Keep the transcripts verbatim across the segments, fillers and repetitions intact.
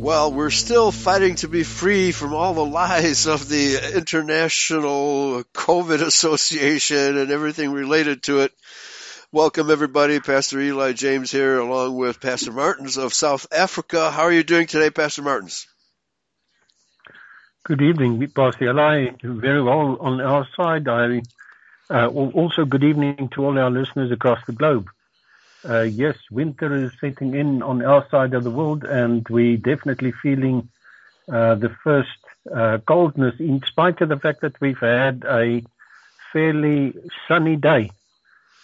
Well, we're still fighting to be free from all the lies of the International COVID Association and everything related to it. Welcome, everybody. Pastor Eli James here, along with Pastor Martins of South Africa. How are you doing today, Pastor Martins? Good evening, Pastor Eli. Very well on our side. I uh, also good evening to all our listeners across the globe. Uh, yes, winter is setting in on our side of the world, and we're definitely feeling uh, the first uh, coldness, in spite of the fact that we've had a fairly sunny day.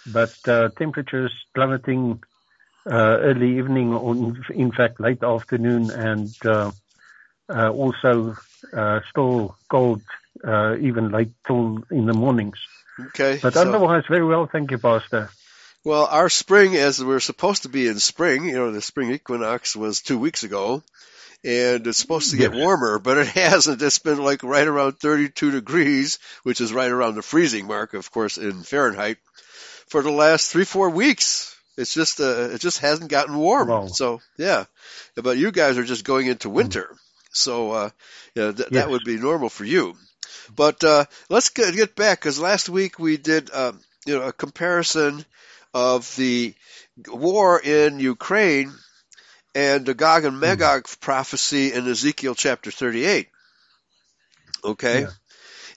But uh, temperatures plummeting uh, early evening, or in fact late afternoon, and uh, uh, also uh, still cold uh, even late till in the mornings. Okay. But so, otherwise, very well, thank you, Pastor. Well, our spring, as we're supposed to be in spring, you know, the spring equinox was two weeks ago, and it's supposed to get yes. warmer, but it hasn't. It's been like right around thirty-two degrees, which is right around the freezing mark, of course, in Fahrenheit, for the last three, four weeks. It's just, uh, it just hasn't gotten warm. Wow. So, yeah. But you guys are just going into winter. Mm. So, uh, yeah, th- yes. that would be normal for you. But, uh, let's get, get back, because last week we did, uh, you know, a comparison of the war in Ukraine and the Gog and Magog mm. prophecy in Ezekiel chapter thirty-eight. Okay. Yeah.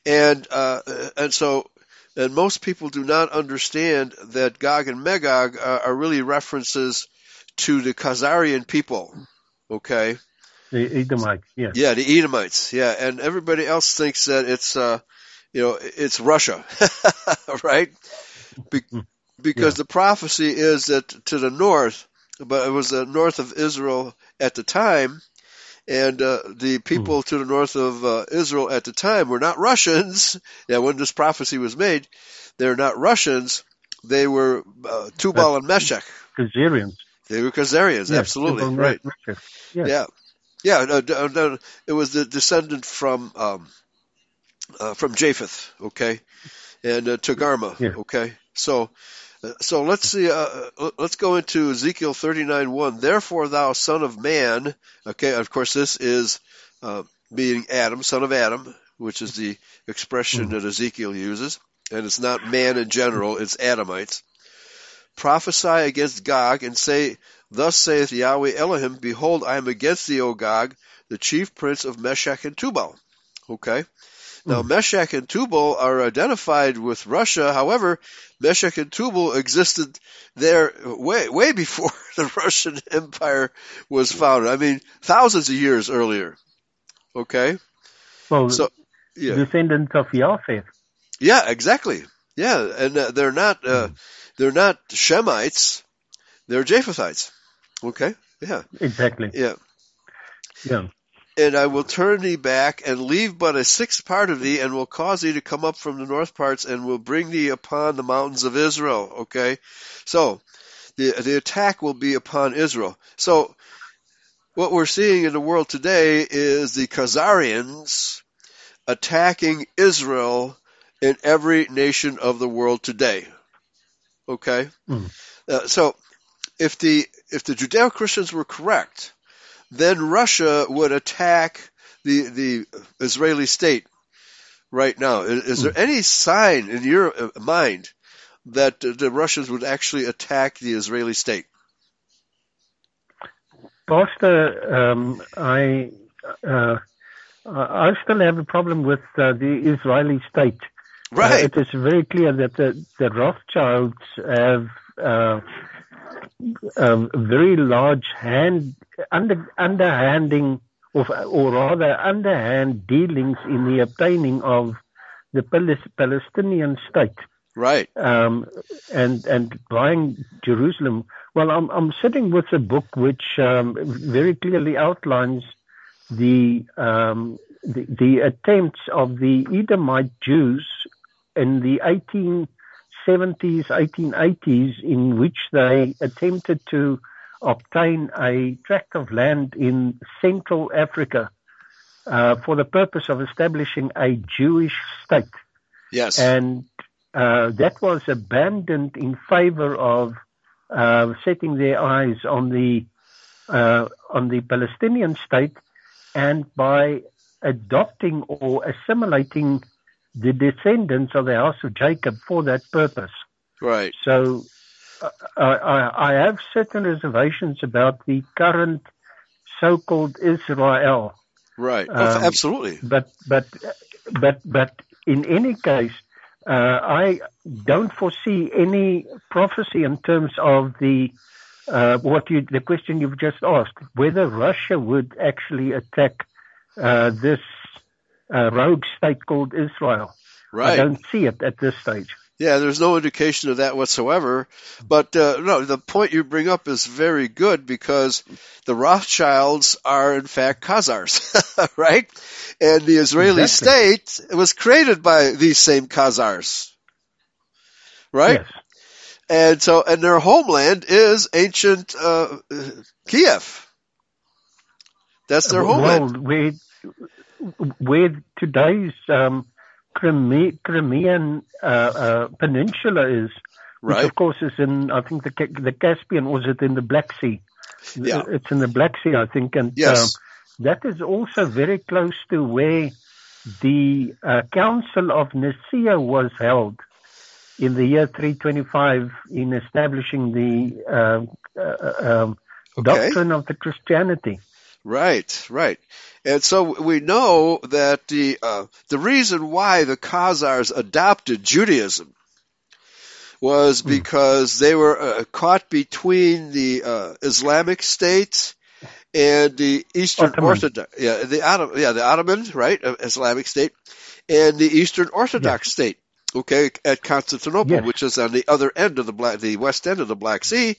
And, uh, and so, And most people do not understand that Gog and Magog are, are really references to the Khazarian people, okay? The Edomites, yeah. Yeah, the Edomites, yeah. And everybody else thinks that it's, uh, you know, it's Russia, right? Be- because yeah. the prophecy is that to the north, but it was the north of Israel at the time, and uh, the people to the north of uh, Israel at the time were not Russians. Yeah, when this prophecy was made, they're not Russians. They were uh, Tubal and Meshech. Khazarians. They were Khazarians, yes, absolutely. Tubal, right. Meshech. Yes. Yeah. Yeah, no, no, no, it was the descendant from um, uh, from Japheth, okay, and uh, Togarmah, yeah. okay. So uh, so let's see, uh, let's go into Ezekiel thirty-nine one. Therefore, thou son of man, okay, of course, this is uh, being Adam, son of Adam, which is the expression that Ezekiel uses, and it's not man in general, it's Adamites. Prophesy against Gog and say, thus saith Yahweh Elohim, behold, I am against thee, O Gog, the chief prince of Meshech and Tubal. Okay. Now, Meshech and Tubal are identified with Russia. However, Meshech and Tubal existed there way way before the Russian Empire was founded. I mean, thousands of years earlier. Okay? Well, so, yeah. descendants of Japhet. Yeah, exactly. Yeah, and uh, they're not uh, they're not Shemites. They're Japhethites. Okay? Yeah. Exactly. Yeah. Yeah. And I will turn thee back, and leave but a sixth part of thee, and will cause thee to come up from the north parts, and will bring thee upon the mountains of Israel. Okay? So, the the attack will be upon Israel. So, what we're seeing in the world today is the Khazarians attacking Israel in every nation of the world today. Okay? Mm. Uh, so, if the if the Judeo-Christians were correct, then Russia would attack the the Israeli state right now. Is, is there any sign in your mind that the Russians would actually attack the Israeli state? Pastor, um, I uh, I still have a problem with uh, the Israeli state. Right. Uh, it is very clear that the, the Rothschilds have uh, a very large hand Under, underhanding, of, or rather underhand dealings in the obtaining of the Palis- Palestinian state, right? Um, and and buying Jerusalem. Well, I'm I'm sitting with a book which um, very clearly outlines the, um, the the attempts of the Edomite Jews in the eighteen seventies, eighteen eighties, in which they attempted to obtain a tract of land in Central Africa uh, for the purpose of establishing a Jewish state. Yes. And uh, that was abandoned in favor of uh, setting their eyes on the uh, on the Palestinian state, and by adopting or assimilating the descendants of the house of Jacob for that purpose. Right. So uh, I, I have certain reservations about the current so-called Israel. Right. Um, Absolutely. But but but but in any case, uh, I don't foresee any prophecy in terms of the uh, what you the question you've just asked, whether Russia would actually attack uh, this uh, rogue state called Israel. Right. I don't see it at this stage. Yeah, there's no indication of that whatsoever. But uh, no, the point you bring up is very good, because the Rothschilds are, in fact, Khazars, right? And the Israeli exactly. state was created by these same Khazars, right? Yes. And so, and their homeland is ancient uh, Kiev. That's their homeland. Well, where, where today's Um Crimean uh, uh, peninsula is, which right. of course is in, I think, the the Caspian, was it in the Black Sea? Yeah. It's in the Black Sea, I think, and yes. um, that is also very close to where the uh, Council of Nicaea was held in the year three twenty-five in establishing the uh, uh, um, okay. doctrine of the Christianity. Right, right. And so we know that the uh, the reason why the Khazars adopted Judaism was because they were uh, caught between the uh, Islamic State and the Eastern Ottoman. Orthodox, yeah, the Ottoman, yeah, the Ottoman, right, Islamic State, and the Eastern Orthodox yes. State, okay, at Constantinople, yes. which is on the other end of the Black, the west end of the Black Sea.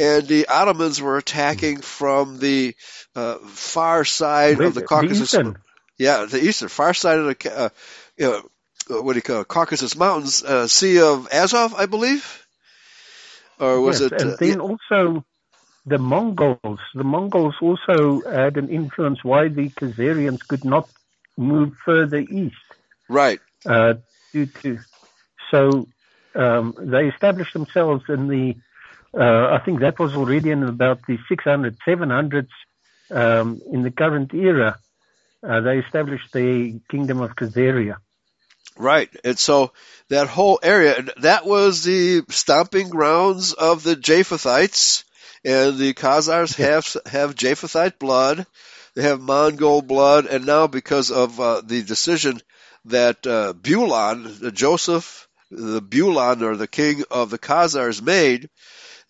And the Ottomans were attacking from the uh, far side Wait, of the Caucasus. The yeah, the eastern, far side of the, uh, you know, what do you call it, Caucasus Mountains, uh, Sea of Azov, I believe? Or was yes, it? And uh, then yeah. also the Mongols. The Mongols also had an influence why the Khazarians could not move further east. Right. Uh, due to, so um, they established themselves in the Uh, I think that was already in about the six hundreds, seven hundreds um, in the current era. Uh, they established the kingdom of Khazaria. Right. And so that whole area, that was the stomping grounds of the Japhethites. And the Khazars have have Japhethite blood. They have Mongol blood. And now because of uh, the decision that uh, Bulan, uh, Joseph, the Bulan, or the king of the Khazars, made,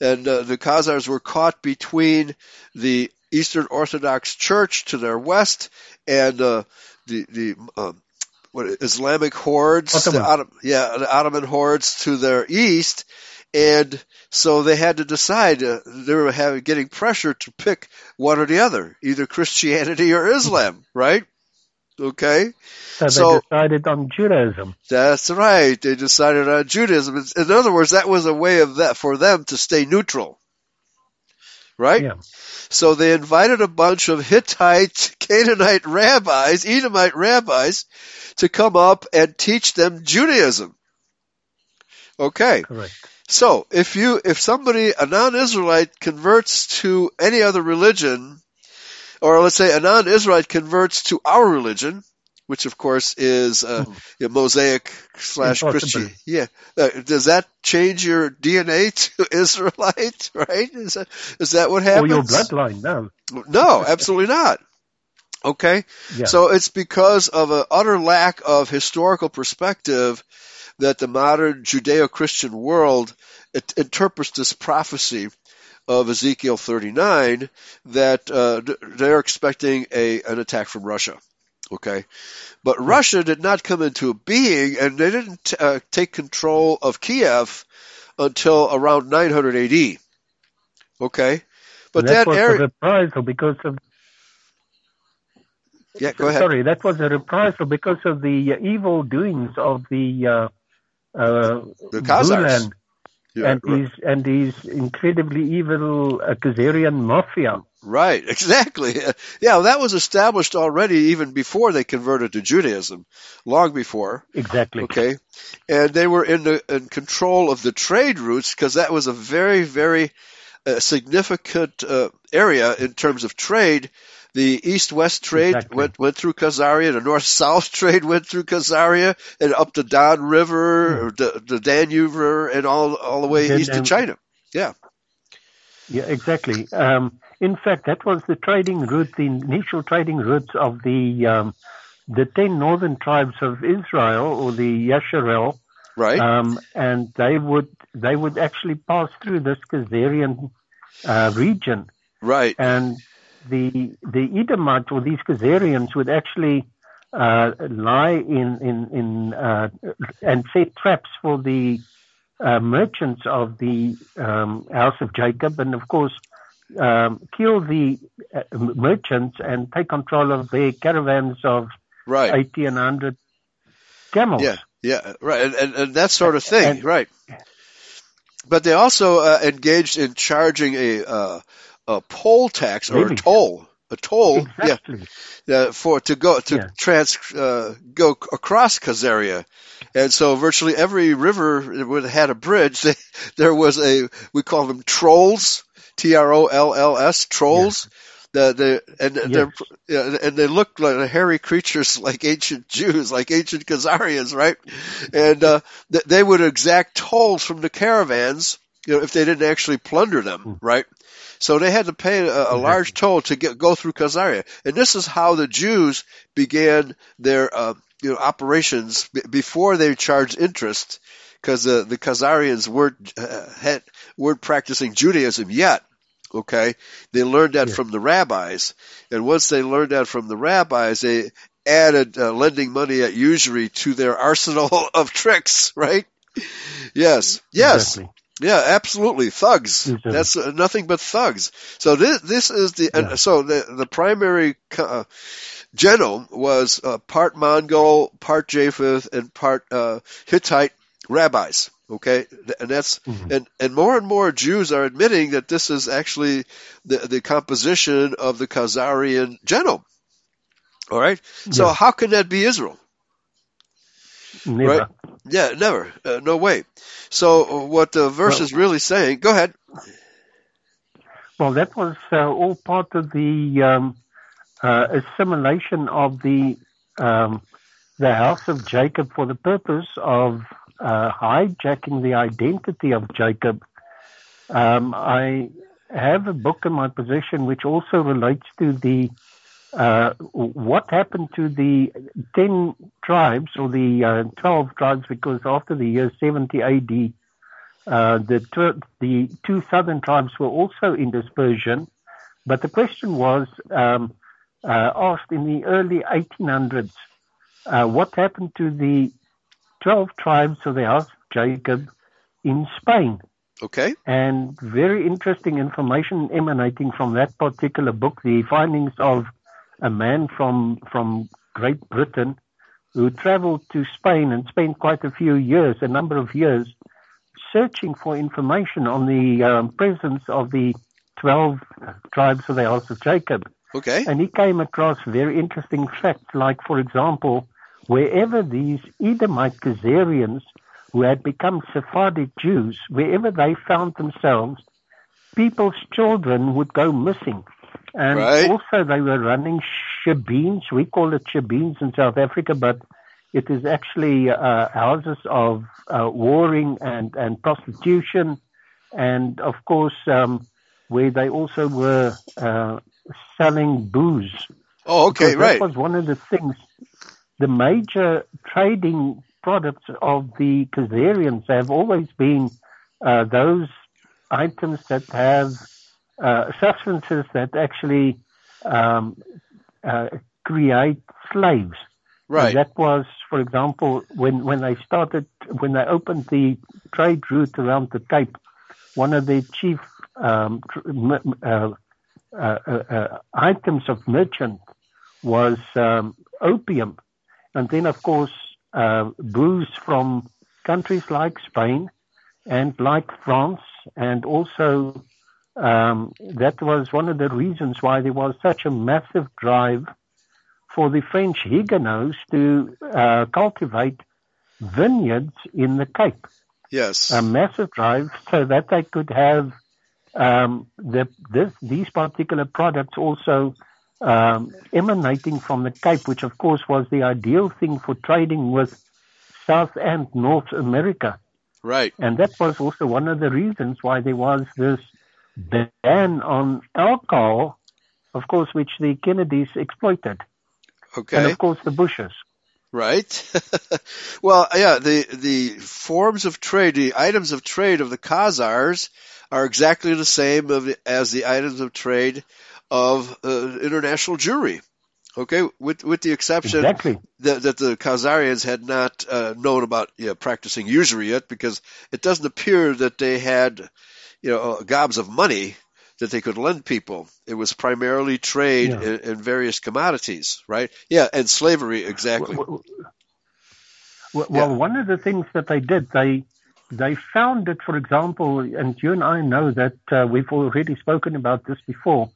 and uh, the Khazars were caught between the Eastern Orthodox Church to their west and uh, the the um, what, Islamic hordes, Ottoman. The Ottom- yeah, the Ottoman hordes to their east, and so they had to decide. Uh, they were having, getting pressure to pick one or the other, either Christianity or Islam, right? Okay, so, so they decided on Judaism. That's right. They decided on Judaism. In other words, that was a way of that for them to stay neutral, right? Yeah. So they invited a bunch of Hittite, Canaanite rabbis, Edomite rabbis, to come up and teach them Judaism. Okay, correct. So if you if somebody a non-Israelite converts to any other religion, or let's say a non-Israelite converts to our religion, which of course is uh, mm. Mosaic slash Christian. Yeah, uh, does that change your D N A to Israelite? Right? Is that, is that what happens? Or your bloodline? No, no, absolutely not. Okay, yeah. So it's because of an utter lack of historical perspective that the modern Judeo-Christian world it, interprets this prophecy of Ezekiel thirty-nine, that uh, they're expecting a an attack from Russia, okay? But Russia did not come into being, and they didn't uh, take control of Kiev until around nine hundred A D, okay? But that, that was area... a reprisal because of... Yeah, go ahead. Sorry, that was a reprisal because of the evil doings of the... Uh, uh, the Khazars. Bulan. Yeah, and right. he's and he's incredibly evil uh, Khazarian mafia. Right, exactly. Yeah, well, that was established already even before they converted to Judaism, long before. Exactly. Okay, and they were in the in control of the trade routes, because that was a very, very a significant uh, area in terms of trade. The east-west trade exactly. went, went through Khazaria. The north-south trade went through Khazaria and up the Don River, or the, the Danube River, and all all the way then, east um, to China. Yeah. Yeah, exactly. Um, in fact, that was the trading route, the initial trading routes of the um, the ten northern tribes of Israel, or the Yasharel. Right. Um, and they would they would actually pass through this Khazarian uh, region. Right. And The the Edomites, or these Khazarians, would actually uh, lie in in, in uh, and set traps for the uh, merchants of the um, house of Jacob, and of course um, kill the uh, merchants and take control of their caravans of right. eighty and hundred camels. Yeah, yeah, right, and, and, and that sort of thing, and, right. But they also uh, engaged in charging a. Uh, a poll tax or really? a toll, a toll, exactly. yeah, uh, for to go to yeah. trans uh, go across Khazaria, and so virtually every river would had a bridge. They, there was a we call them trolls, T R O L L S, trolls. Yeah. The, the, and yes. they're and they looked like hairy creatures, like ancient Jews, like ancient Khazarians, right? And uh, th- they would exact tolls from the caravans, you know, if they didn't actually plunder them, mm. right? So they had to pay a, a large toll to get, go through Khazaria, and this is how the Jews began their uh, you know, operations b- before they charged interest, because uh, the Khazarians weren't uh, had, weren't practicing Judaism yet. Okay, they learned that yeah. from the rabbis, and once they learned that from the rabbis, they added uh, lending money at usury to their arsenal of tricks. Right? Yes. Yes. Exactly. Yeah, absolutely. Thugs. Mm-hmm. That's uh, nothing but thugs. So this, this is the, yeah. uh, so the, the primary uh, genome was uh, part Mongol, part Japheth, and part uh, Hittite rabbis. Okay. And that's, mm-hmm. and, and more and more Jews are admitting that this is actually the, the composition of the Khazarian genome. All right. Yeah. So how can that be Israel? Never. Right? Yeah, never. Uh, no way. So what the verse well, is really saying, go ahead. Well, that was uh, all part of the um, uh, assimilation of the um, the house of Jacob for the purpose of uh, hijacking the identity of Jacob. Um, I have a book in my possession which also relates to the Uh, what happened to the ten tribes, or the uh, twelve tribes, because after the year seventy A D, uh, the, tw- the two southern tribes were also in dispersion. But the question was um, uh, asked in the early eighteen hundreds, uh, what happened to the twelve tribes of the house of Jacob in Spain? Okay. And very interesting information emanating from that particular book, the findings of a man from from Great Britain who traveled to Spain and spent quite a few years, a number of years, searching for information on the um, presence of the twelve tribes of the house of Jacob. Okay. And he came across very interesting facts, like, for example, wherever these Edomite Khazarians, who had become Sephardic Jews, wherever they found themselves, people's children would go missing. And right. also they were running shebeens. We call it shebeens in South Africa, but it is actually uh, houses of uh, warring and, and prostitution, and, of course, um, where they also were uh, selling booze. Oh, okay, because right. that was one of the things. The major trading products of the Khazarians have always been uh, those items that have... Uh, substances that actually um, uh, create slaves. Right. And that was, for example, when, when they started, when they opened the trade route around the Cape, one of the chief um, uh, uh, uh, uh, items of merchant was um, opium. And then, of course, uh, booze from countries like Spain and like France, and also... Um, that was one of the reasons why there was such a massive drive for the French Huguenots to uh, cultivate vineyards in the Cape. Yes. A massive drive so that they could have um, the, this, these particular products also um, emanating from the Cape, which of course was the ideal thing for trading with South and North America. Right. And that was also one of the reasons why there was this ban on alcohol, of course, which the Kennedys exploited. Okay. And of course the Bushes. Right. Well, yeah, the, the forms of trade, the items of trade of the Khazars are exactly the same of, as the items of trade of uh, international Jewry. Okay, with with the exception exactly. that, that the Khazarians had not uh, known about you know, practicing usury yet, because it doesn't appear that they had, you know, gobs of money that they could lend people. It was primarily trade yeah. in, in various commodities, right? Yeah, and slavery, exactly. Well, well yeah. one of the things that they did, they they found that, for example, and you and I know that uh, we've already spoken about this before.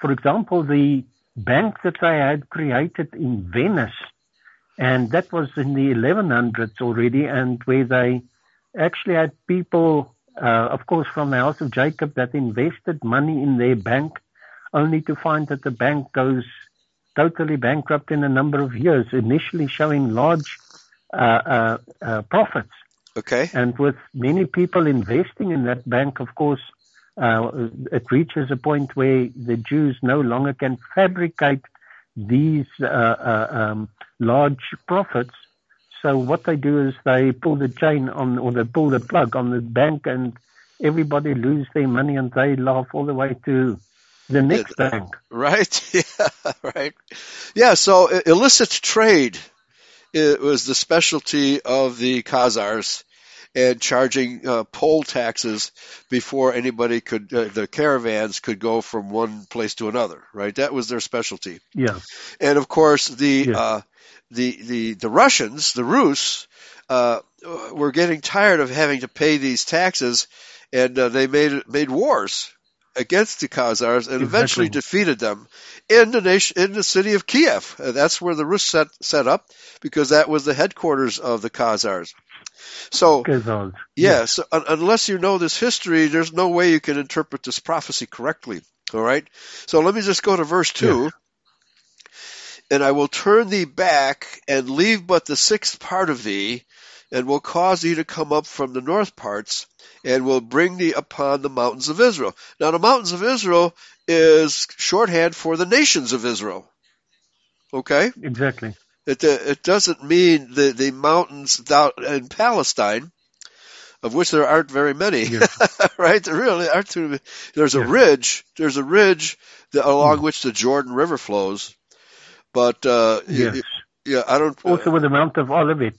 For example, the bank that they had created in Venice, and that was in the eleven hundreds already, and where they actually had people, uh, of course, from the House of Jacob that invested money in their bank, only to find that the bank goes totally bankrupt in a number of years, initially showing large uh, uh, uh, profits. Okay. And with many people investing in that bank, of course, Uh, it reaches a point where the Jews no longer can fabricate these uh, uh, um, large profits. So what they do is they pull the chain on, or they pull the plug on the bank, and everybody loses their money, and they laugh all the way to the next uh, bank. Right? Yeah, right. Yeah. So illicit trade it was the specialty of the Khazars, and charging uh, poll taxes before anybody could, uh, the caravans could go from one place to another, right? That was their specialty. Yeah. And of course, the yeah. uh, the the the Russians, the Rus, uh, were getting tired of having to pay these taxes, and uh, they made made wars against the Khazars and exactly. eventually defeated them in the nation, in the city of Kiev. Uh, that's where the Rus set set up, because that was the headquarters of the Khazars. So, yeah, yeah. So un- unless you know this history, there's no way you can interpret this prophecy correctly, all right? So let me just go to verse two. Yeah. And I will turn thee back, and leave but the sixth part of thee, and will cause thee to come up from the north parts, and will bring thee upon the mountains of Israel. Now, the mountains of Israel is shorthand for the nations of Israel, okay? Exactly. It, it doesn't mean the, the mountains in Palestine, of which there aren't very many, yeah. right? There really aren't too many. There's yeah. a ridge. There's a ridge that, along mm. which the Jordan River flows, but uh, yes. you, you, yeah, I don't. Also, with the Mount of Olivet.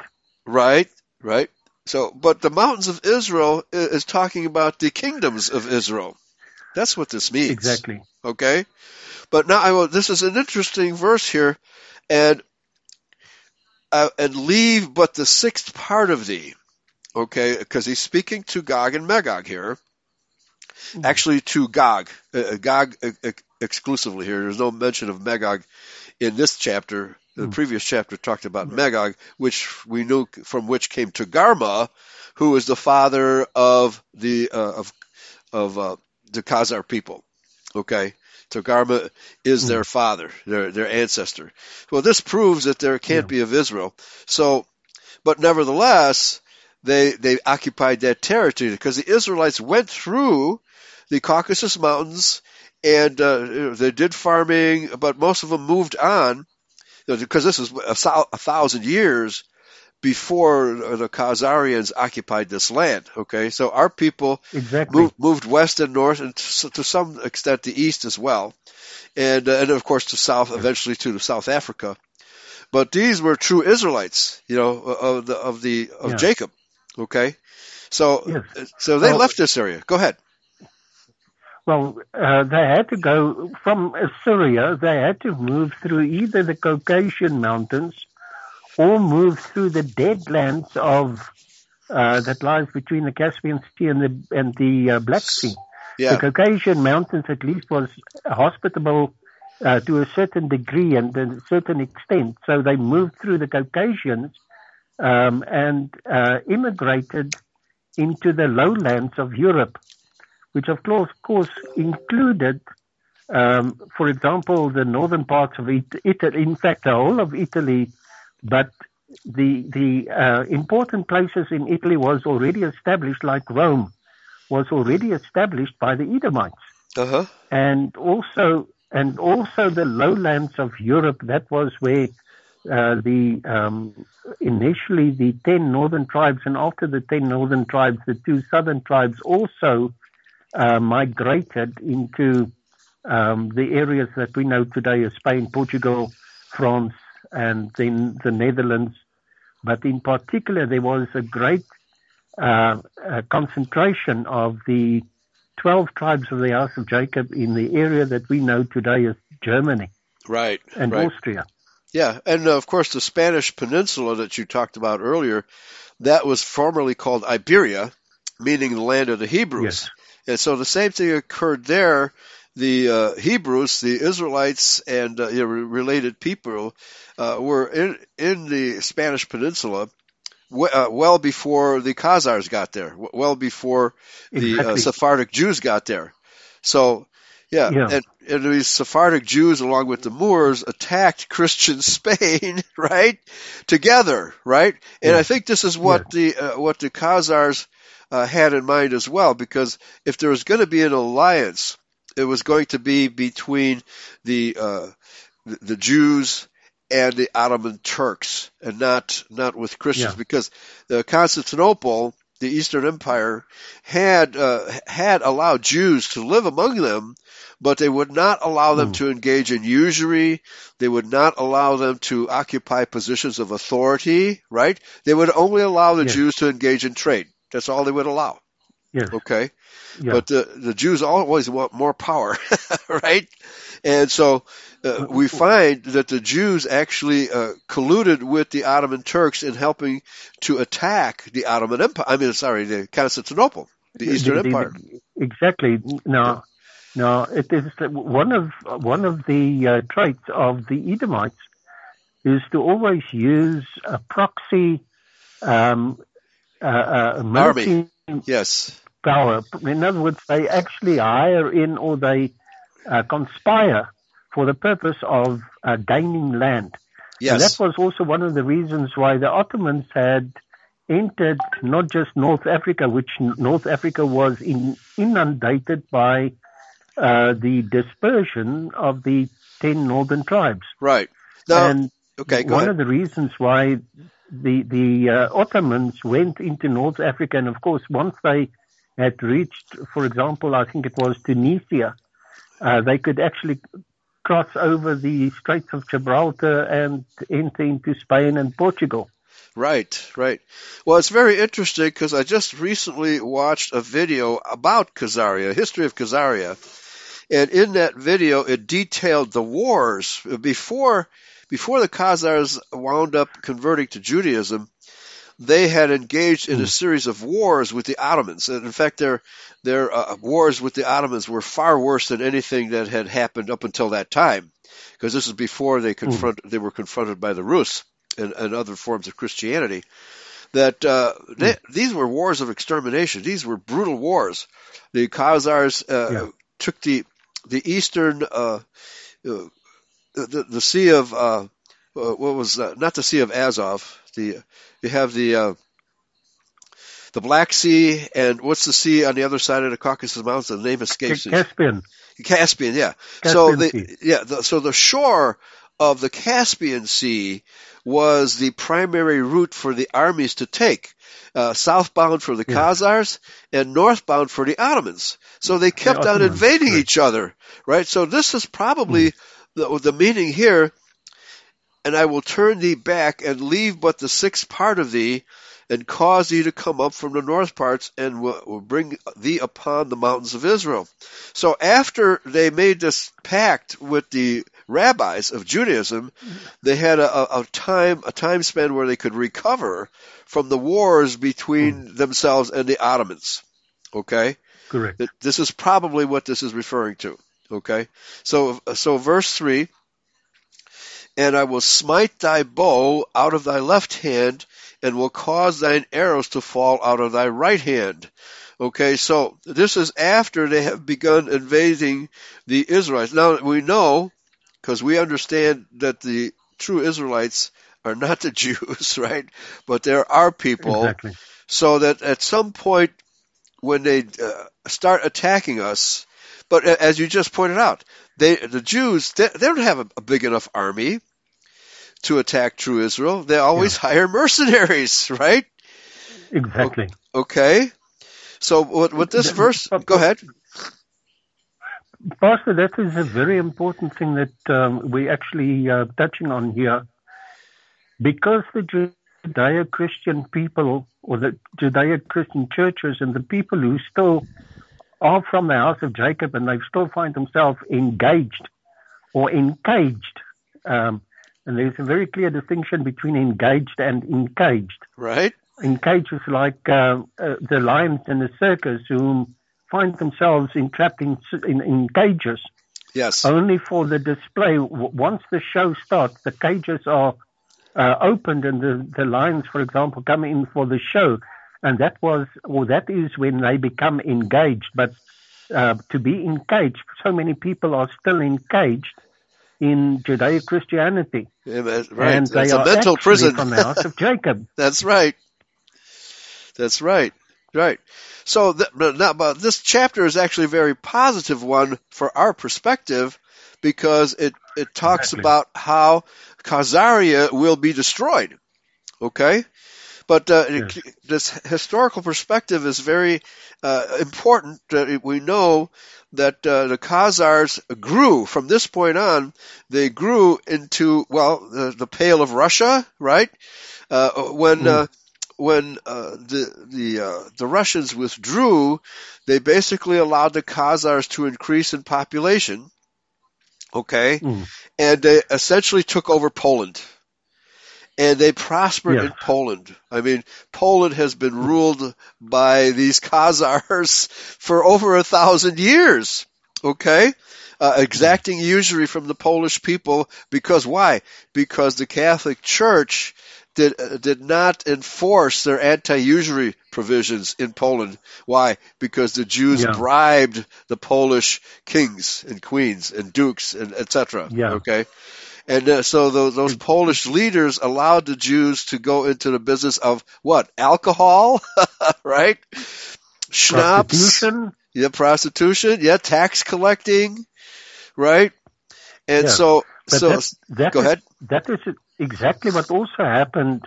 Right, right. So, but the mountains of Israel is talking about the kingdoms of Israel. That's what this means. Exactly. Okay, but now I will. This is an interesting verse here, and. Uh, and leave but the sixth part of thee, okay? Because he's speaking to Gog and Magog here. Mm-hmm. Actually, to Gog, uh, Gog uh, exclusively here. There's no mention of Magog in this chapter. The mm-hmm. previous chapter talked about mm-hmm. Magog, which we knew from which came Togarmah, who is the father of the uh, of of uh, the Khazar people, okay? Togarmah is their father, their their ancestor. Well, this proves that there can't yeah. be of Israel. So, but nevertheless, they they occupied that territory because the Israelites went through the Caucasus Mountains and uh, they did farming, but most of them moved on because this was a, a thousand years before the Khazarians occupied this land, okay? So our people exactly. moved, moved west and north, and to, to some extent the east as well, and uh, and of course to south, eventually to South Africa. But these were true Israelites, you know, of the of the of yeah. Jacob, okay? So yes. so they well, left this area. Go ahead. Well, uh, they had to go from Assyria. They had to move through either the Caucasian mountains, or move through the deadlands of uh, that lies between the Caspian Sea and the and the uh, Black Sea. Yeah. The Caucasian Mountains, at least, was hospitable uh, to a certain degree and a certain extent. So they moved through the Caucasians um, and uh, immigrated into the lowlands of Europe, which of course included, um, for example, the northern parts of Italy, in fact, the whole of Italy, but the the uh, important places in Italy was already established, like Rome, was already established by the Edomites. Uh-huh. And also and also the lowlands of Europe, that was where uh, the um, initially the ten northern tribes, and after the ten northern tribes, the two southern tribes also uh, migrated into um, the areas that we know today as Spain, Portugal, France, and then the Netherlands. But in particular, there was a great uh, a concentration of the twelve tribes of the House of Jacob in the area that we know today as Germany. Right. And right. Austria. Yeah, and of course the Spanish peninsula that you talked about earlier, that was formerly called Iberia, meaning the land of the Hebrews. Yes. And so the same thing occurred there. The uh, Hebrews, the Israelites, and uh, related people uh, were in, in the Spanish peninsula w- uh, well before the Khazars got there, w- well before the exactly. uh, Sephardic Jews got there. So, yeah, yeah. And, and these Sephardic Jews, along with the Moors, attacked Christian Spain, right, together, right? And yeah. I think this is what yeah. the uh, what the Khazars uh, had in mind as well, because if there was going to be an alliance, it was going to be between the uh, the Jews and the Ottoman Turks, and not not with Christians, yeah. because uh, Constantinople, the Eastern Empire, had uh, had allowed Jews to live among them, but they would not allow them mm. to engage in usury. They would not allow them to occupy positions of authority. Right? They would only allow the yes. Jews to engage in trade. That's all they would allow. Yes. Okay. Yeah. But the, the Jews always want more power, right? And so uh, we find that the Jews actually uh, colluded with the Ottoman Turks in helping to attack the Ottoman Empire. I mean, sorry, the Constantinople, the Eastern the, the, Empire. Exactly. Now, now it is one of one of the uh, traits of the Edomites is to always use a proxy um, uh, uh, army. Yes. Power. In other words, they actually hire in or they uh, conspire for the purpose of uh, gaining land. Yes. And that was also one of the reasons why the Ottomans had entered not just North Africa, which North Africa was in, inundated by uh, the dispersion of the ten northern tribes. Right. Now, and okay, go one ahead. Of the reasons why the, the uh, Ottomans went into North Africa, and of course, once they had reached, for example, I think it was Tunisia, uh, they could actually cross over the Straits of Gibraltar and enter into Spain and Portugal. Right, right. Well, it's very interesting because I just recently watched a video about Khazaria, history of Khazaria, and in that video it detailed the wars. Before, before the Khazars wound up converting to Judaism, they had engaged in a series of wars with the Ottomans. And in fact, their their uh, wars with the Ottomans were far worse than anything that had happened up until that time, because this is before they confront mm. they were confronted by the Rus and, and other forms of Christianity. That uh, mm. they, these were wars of extermination. These were brutal wars. The Khazars uh, yeah. took the the eastern uh, uh, the the Sea of uh, what was uh, not the Sea of Azov. The you have the uh, the Black Sea, and what's the sea on the other side of the Caucasus Mountains? The name escapes me. Caspian. Caspian, yeah. Caspian so the sea. yeah, the, so the shore of the Caspian Sea was the primary route for the armies to take, uh, southbound for the yeah. Khazars and northbound for the Ottomans. So they kept the on invading right. each other, right? So this is probably mm. the, the meaning here. And I will turn thee back, and leave but the sixth part of thee, and cause thee to come up from the north parts, and will, will bring thee upon the mountains of Israel. So after they made this pact with the rabbis of Judaism, they had a, a time a time span where they could recover from the wars between mm. themselves and the Ottomans. Okay? Correct. This is probably what this is referring to. Okay? So, so verse three. And I will smite thy bow out of thy left hand, and will cause thine arrows to fall out of thy right hand. Okay, so this is after they have begun invading the Israelites. Now we know, because we understand that the true Israelites are not the Jews, right? But there are people. Exactly. So that at some point when they uh, start attacking us, but as you just pointed out, they the Jews, they, they don't have a, a big enough army to attack true Israel. They always yeah. hire mercenaries, right? Exactly. O- okay. So what, what this verse, go ahead. Pastor, that is a very important thing that um, we're actually uh, touching on here. Because the Judeo-Christian people, or the Judeo-Christian churches and the people who still are from the house of Jacob and they still find themselves engaged or encaged, um, and there's a very clear distinction between engaged and encaged. Right. Encaged is like uh, uh, the lions in the circus who find themselves entrapped in, in, in cages. Yes. Only for the display. Once the show starts, the cages are uh, opened and the, the lions, for example, come in for the show. And that was, or that is when they become engaged. But uh, to be encaged, so many people are still encaged in Judeo-Christianity. Yeah, that's right. And that's they a are mental prison from the house of Jacob. That's right. That's right. Right. So th- now, but this chapter is actually a very positive one for our perspective because it, it talks exactly. about how Khazaria will be destroyed. Okay? But uh, yes. it, this historical perspective is very uh, important. Uh, we know that uh, the Khazars grew from this point on. They grew into, well, the, the Pale of Russia, right? Uh, when... Mm. Uh, When uh, the the uh, the Russians withdrew, they basically allowed the Khazars to increase in population, okay, mm. and they essentially took over Poland, and they prospered yeah. in Poland. I mean, Poland has been ruled by these Khazars for over a thousand years, okay, uh, exacting usury from the Polish people because why? Because the Catholic Church Did, did not enforce their anti-usury provisions in Poland. Why? Because the Jews yeah. bribed the Polish kings and queens and dukes and et cetera. Yeah. Okay, and uh, so those, those Polish leaders allowed the Jews to go into the business of what? Alcohol, right? Schnapps, prostitution. yeah, prostitution, yeah, tax collecting, right? And yeah. so, but so that, that go is, ahead. That is it. Exactly what also happened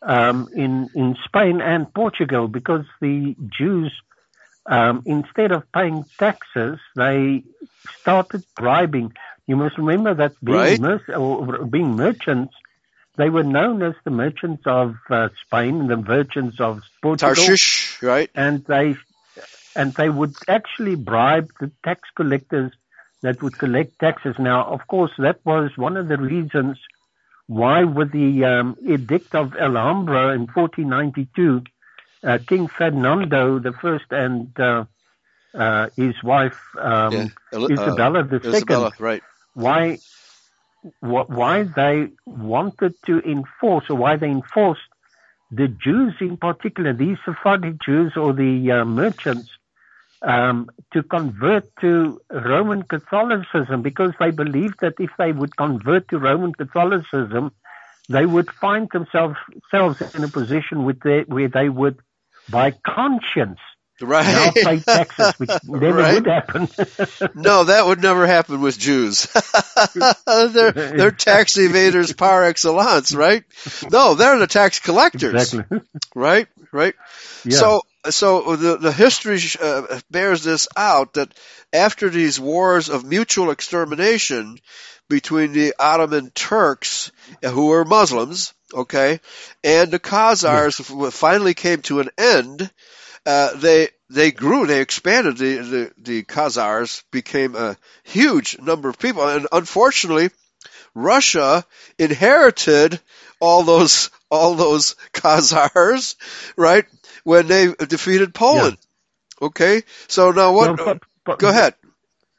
um, in, in Spain and Portugal, because the Jews, um, instead of paying taxes, they started bribing. You must remember that being, right. mer- or being merchants, they were known as the merchants of uh, Spain, the merchants of Portugal. Tarshish, right. And they, and they would actually bribe the tax collectors that would collect taxes. Now, of course, that was one of the reasons why with the um, Edict of Alhambra in fourteen ninety-two, uh, King Fernando the First and uh, uh, his wife um, yeah. El- Isabella uh, the Second, Isabella, right. why wh- why they wanted to enforce, or why they enforced the Jews in particular, these Sephardic Jews or the uh, merchants, um, to convert to Roman Catholicism, because they believed that if they would convert to Roman Catholicism, they would find themselves, themselves in a position with they, where they would, by conscience, right. now pay taxes, which never right. would happen. No, that would never happen with Jews. they're, they're tax evaders par excellence, right? No, they're the tax collectors, exactly. right? Right. Yeah. So, So the, the history uh, bears this out, that after these wars of mutual extermination between the Ottoman Turks, who were Muslims, okay, and the Khazars yeah. finally came to an end, uh, they they grew, they expanded. The, the, the Khazars became a huge number of people. And unfortunately, Russia inherited all those, all those Khazars, right? When they defeated Poland. Yeah. Okay? So now what? No, but, but, go ahead.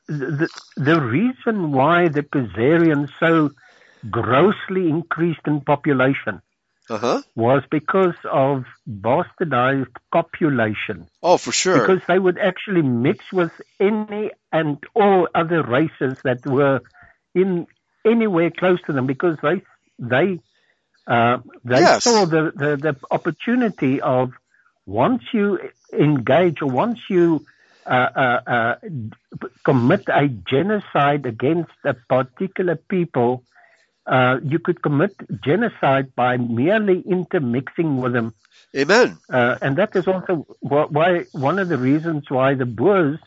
The, the reason why the Khazarians so grossly increased in population uh-huh. was because of bastardized copulation. Oh, for sure. Because they would actually mix with any and all other races that were in anywhere close to them, because they they uh, they yes. saw the, the, the opportunity of once you engage or once you Uh, uh, uh, commit a genocide against a particular people, uh, you could commit genocide by merely intermixing with them. Amen. Uh, and that is also why one of the reasons why the Boers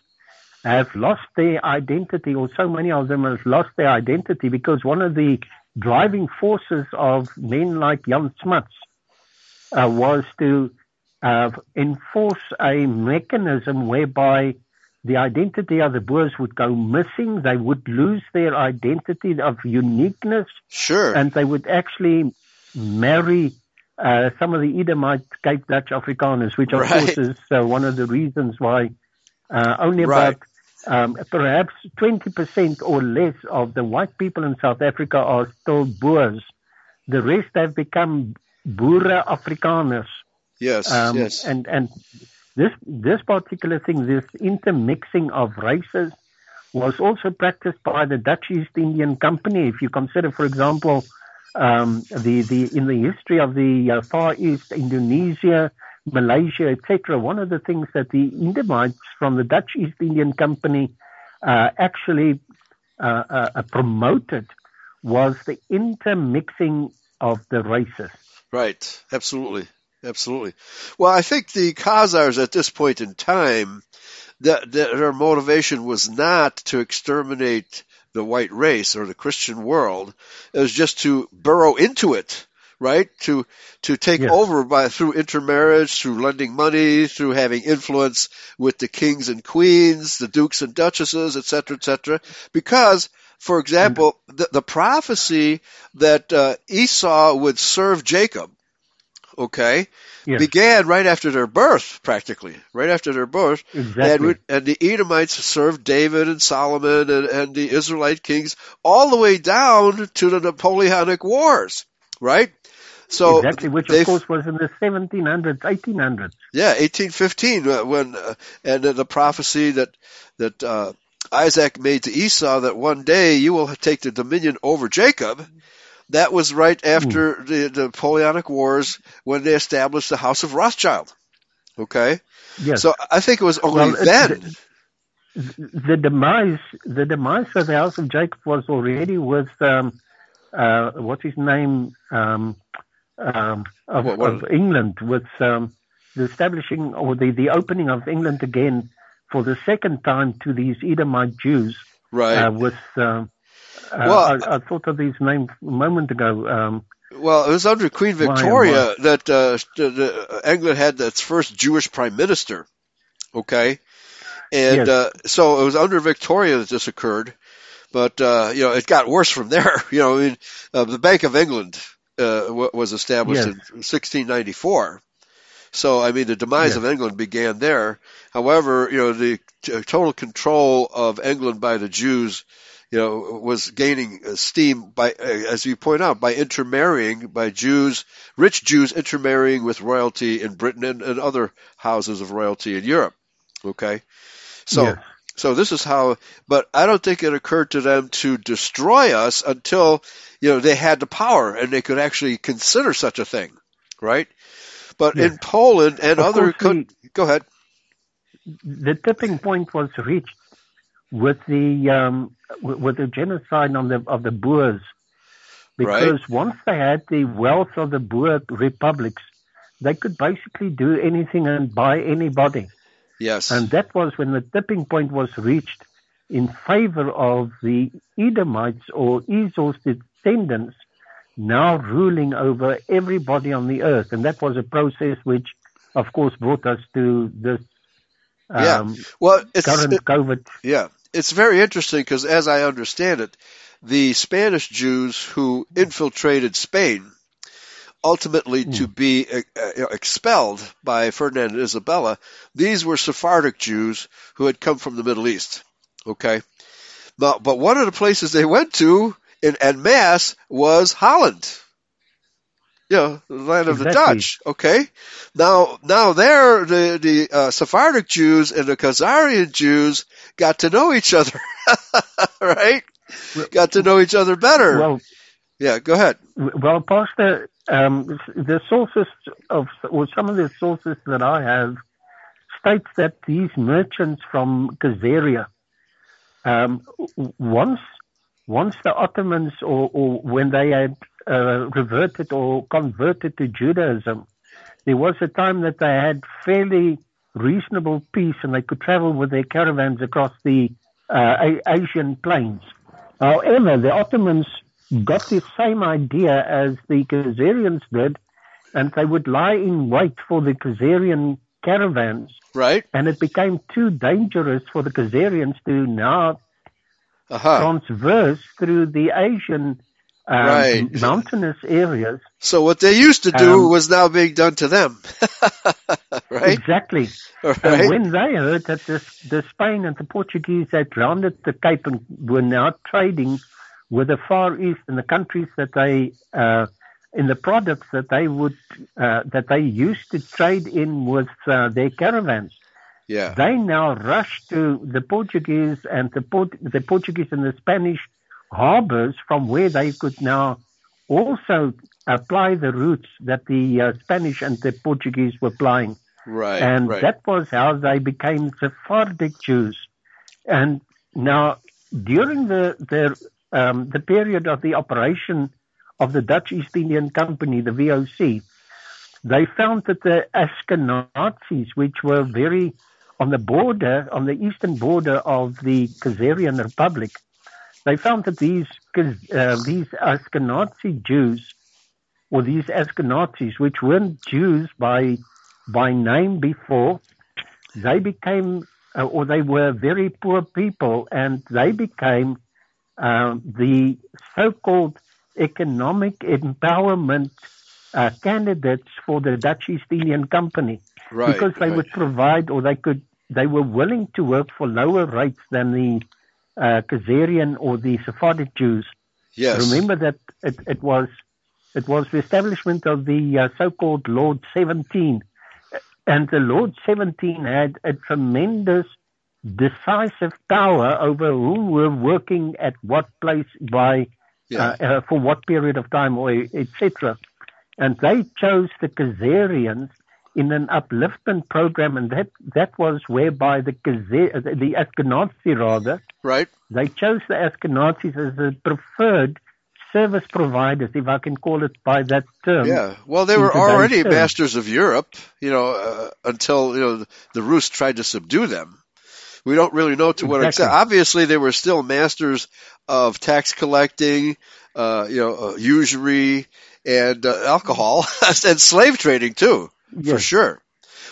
have lost their identity, or so many of them have lost their identity, because one of the driving forces of men like Jan Smuts uh, was to Uh, enforce a mechanism whereby the identity of the Boers would go missing. They would lose their identity of uniqueness. Sure. And they would actually marry uh, some of the Edomite Cape Dutch Afrikaners, which of right. course is uh, one of the reasons why uh, only right. about um, perhaps twenty percent or less of the white people in South Africa are still Boers. The rest have become Boere Afrikaners. Yes, um, yes. And, and this this particular thing, this intermixing of races, was also practiced by the Dutch East Indian Company. If you consider, for example, um, the, the in the history of the uh, Far East, Indonesia, Malaysia, et cetera, one of the things that the Edomites from the Dutch East Indian Company uh, actually uh, uh, promoted was the intermixing of the races. Right, absolutely. Absolutely. Well, I think the Khazars at this point in time, that, that their motivation was not to exterminate the white race or the Christian world. It was just to burrow into it, right? To to take yes. over by through intermarriage, through lending money, through having influence with the kings and queens, the dukes and duchesses, et cetera, et cetera. Because, for example, the, the prophecy that uh, Esau would serve Jacob, okay, yes. began right after their birth, practically, right after their birth. Exactly. And, we, and the Edomites served David and Solomon and, and the Israelite kings all the way down to the Napoleonic Wars, right? So exactly, which of course was in the seventeen hundreds, eighteen hundreds. Yeah, eighteen fifteen, when uh, and uh, the prophecy that, that uh, Isaac made to Esau that one day you will take the dominion over Jacob. That was right after mm. the, the Napoleonic Wars when they established the House of Rothschild. Okay? Yes. So I think it was only well, then. The, the demise the demise of the House of Jacob was already with, um, uh, what's his name, um, um, of, what, what? of England, with um, the establishing or the, the opening of England again for the second time to these Edomite Jews. Right. Uh, with... Um, Uh, well, I, I thought of these names a moment ago. Um, well, it was under Queen Victoria why, why? that uh, the, the England had its first Jewish prime minister, okay? And yes. uh, so it was under Victoria that this occurred, but, uh, you know, it got worse from there. You know, I mean, uh, the Bank of England uh, was established yes. in sixteen ninety-four. So, I mean, the demise yes. of England began there. However, you know, the t- total control of England by the Jews, you know, was gaining steam by, as you point out, by intermarrying, by Jews, rich Jews intermarrying with royalty in Britain and, and other houses of royalty in Europe. Okay, so yeah. so this is how. But I don't think it occurred to them to destroy us until, you know, they had the power and they could actually consider such a thing, right? But yeah. in Poland and of other countries, go ahead. The tipping point was reached with the um, with the genocide on the of the Boers, because right. once they had the wealth of the Boer republics, they could basically do anything and buy anybody. Yes, and that was when the tipping point was reached in favor of the Edomites or Esau's descendants now ruling over everybody on the earth, and that was a process which, of course, brought us to this. Um, yeah, well, it's current it, COVID. Yeah. It's very interesting because, as I understand it, the Spanish Jews who infiltrated Spain, ultimately mm. to be uh, expelled by Ferdinand and Isabella, these were Sephardic Jews who had come from the Middle East. Okay, but, but one of the places they went to in en masse was Holland. Yeah, the land of exactly. the Dutch. Okay, now now there the the uh, Sephardic Jews and the Khazarian Jews got to know each other, right? Got to know each other better. Well, yeah, go ahead. Well, Pastor, um, the sources of or some of the sources that I have states that these merchants from Khazaria, um, once once the Ottomans or, or when they had Uh, reverted or converted to Judaism, there was a time that they had fairly reasonable peace and they could travel with their caravans across the uh, Asian plains. However, the Ottomans got the same idea as the Khazarians did, and they would lie in wait for the Khazarian caravans. Right. And it became too dangerous for the Khazarians to now uh-huh. transverse through the Asian Um, right. mountainous areas. So what they used to do um, was now being done to them. Right? Exactly. Right. And when they heard that this, the Spain and the Portuguese had rounded the Cape and were now trading with the Far East and the countries that they, uh, in the products that they would, uh, that they used to trade in with uh, their caravans. Yeah. They now rushed to the Portuguese and the, Port- the Portuguese and the Spanish harbors from where they could now also apply the routes that the uh, Spanish and the Portuguese were plying. Right, and right. that was how they became Sephardic Jews. And now, during the the, um, the period of the operation of the Dutch East Indian Company, the V O C, they found that the Ashkenazis, which were very on the border, on the eastern border of the Khazarian Republic, they found that these uh, these Ashkenazi Jews, or these Ashkenazis, which weren't Jews by by name before, they became, uh, or they were very poor people, and they became uh, the so-called economic empowerment uh, candidates for the Dutch East Indian Company, right, because they right. would provide, or they could, they were willing to work for lower rates than the Uh, Khazarian or the Sephardic Jews. Yes. Remember that it, it was it was the establishment of the uh, so-called Lord seventeen, and the Lord seventeen had a tremendous decisive power over who were working at what place by yeah. uh, uh, for what period of time, or et cetera. And they chose the Khazarians in an upliftment program, and that, that was whereby the the Ashkenazi, rather, right. they chose the Ashkenazis as the preferred service providers, if I can call it by that term. Yeah, well, they were already term. masters of Europe, you know, uh, until you know the, the Rus tried to subdue them. We don't really know to what exactly. extent. Obviously, they were still masters of tax collecting, uh, you know, uh, usury, and uh, alcohol, and slave trading too. Yes. For sure.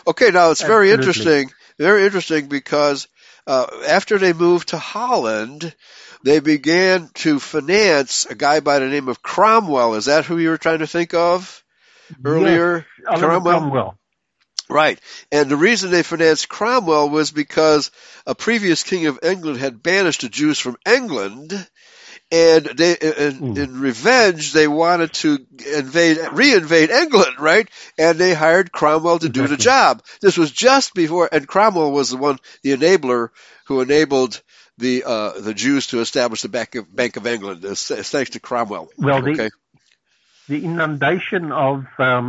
Okay, now it's very Absolutely. interesting, very interesting because uh, after they moved to Holland, they began to finance a guy by the name of Cromwell. Is that who you were trying to think of earlier? Yes, Cromwell? Cromwell. Right. And the reason they financed Cromwell was because a previous king of England had banished the Jews from England. And they, in, in revenge, they wanted to invade, reinvade England, right? And they hired Cromwell to do the job. This was just before, and Cromwell was the one, the enabler, who enabled the uh, the Jews to establish the Bank of, Bank of England. It's, it's thanks to Cromwell. Well, the, okay. the inundation of um,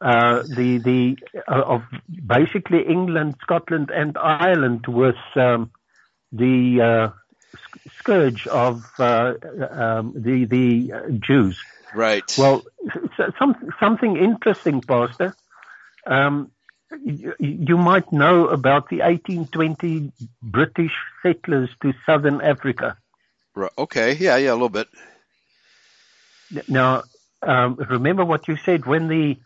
uh, the the uh, of basically England, Scotland, and Ireland was um, the uh, scourge of uh, um, the the uh, Jews. Right. Well, so some, something interesting, Pastor. Um, you, you might know about the eighteen twenty British settlers to southern Africa. Right. Okay. Yeah. Yeah. A little bit. Now, um, remember what you said when the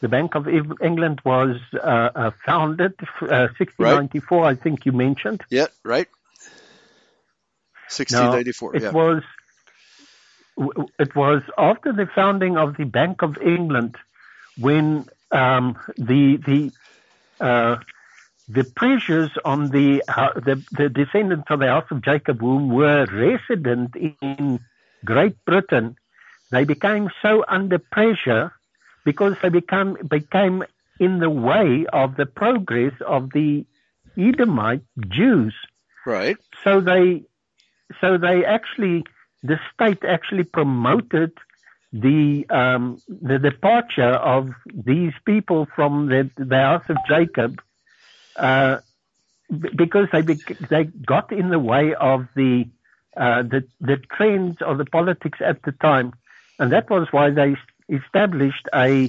the Bank of England was uh, uh, founded, uh, sixteen ninety-four. Right. I think you mentioned. Yeah. Right. sixteen ninety-four, now, it yeah. was it was after the founding of the Bank of England when um, the the uh, the pressures on the, uh, the the descendants of the House of Jacob who were resident in Great Britain, they became so under pressure because they become, became in the way of the progress of the Edomite Jews. Right. So they, so they actually, the state actually promoted the um, the departure of these people from the, the house of Jacob, uh, because they bec- they got in the way of the uh, the the trends of the politics at the time, and that was why they established a,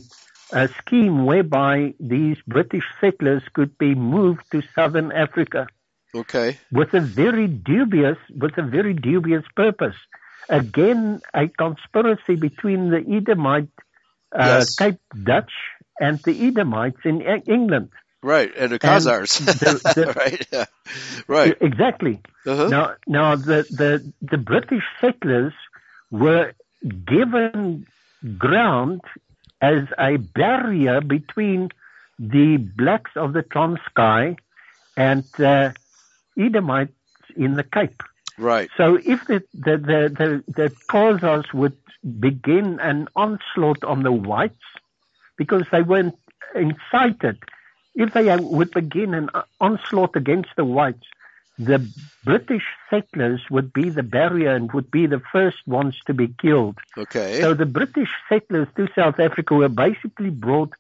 a scheme whereby these British settlers could be moved to southern Africa. Okay. With a very dubious, with a very dubious purpose. Again, a conspiracy between the Edomite, uh, yes. Cape Dutch, and the Edomites in e- England. Right, and the Khazars. And the, the, right, yeah. right. Exactly. Uh-huh. Now, now the, the, the British settlers were given ground as a barrier between the blacks of the Transkei and uh, Edomites in the Cape. Right. So if the the the, the, the Khazars would begin an onslaught on the whites because they weren't incited, if they would begin an onslaught against the whites, the British settlers would be the barrier and would be the first ones to be killed. Okay. So the British settlers to South Africa were basically brought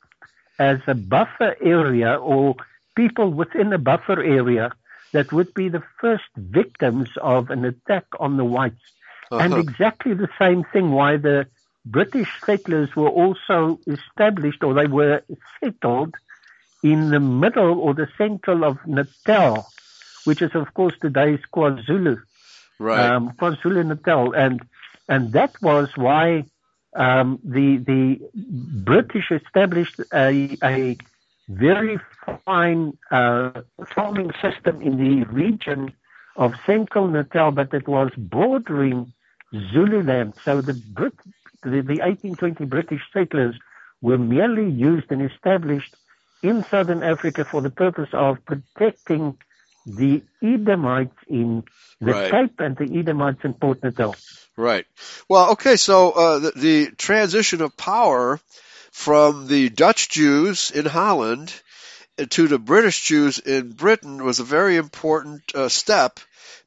as a buffer area or people within a buffer area that would be the first victims of an attack on the whites. Uh-huh. And exactly the same thing why the British settlers were also established, or they were settled in the middle or the central of Natal, which is, of course, today's KwaZulu. Right. Um, KwaZulu-Natal. And and that was why um, the the British established a a very fine uh, farming system in the region of Central Natal, but it was bordering Zululand. So the, Brit- the the eighteen twenty British settlers were merely used and established in southern Africa for the purpose of protecting the Edomites in the right. Cape and the Edomites in Port Natal. Right. Well, okay, so uh, the, the transition of power from the Dutch Jews in Holland to the British Jews in Britain was a very important uh, step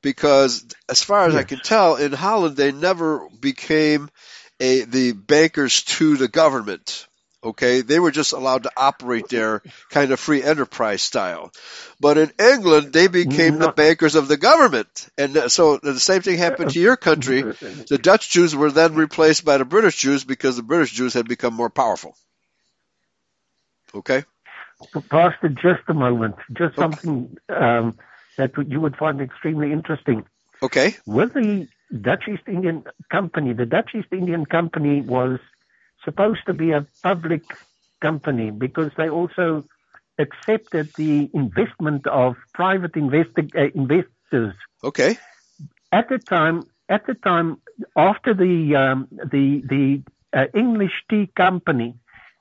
because, as far as yes. I can tell, in Holland they never became a, the bankers to the government. Okay, they were just allowed to operate their kind of free enterprise style. But in England, they became Not, the bankers of the government. And so the same thing happened to your country. The Dutch Jews were then replaced by the British Jews because the British Jews had become more powerful. Okay? Pastor, just a moment. Just okay. something um, that you would find extremely interesting. Okay. With the Dutch East Indian Company, the Dutch East Indian Company was supposed to be a public company because they also accepted the investment of private investi- uh, investors. Okay. At the time, at the time, after the um, the the uh, English Tea Company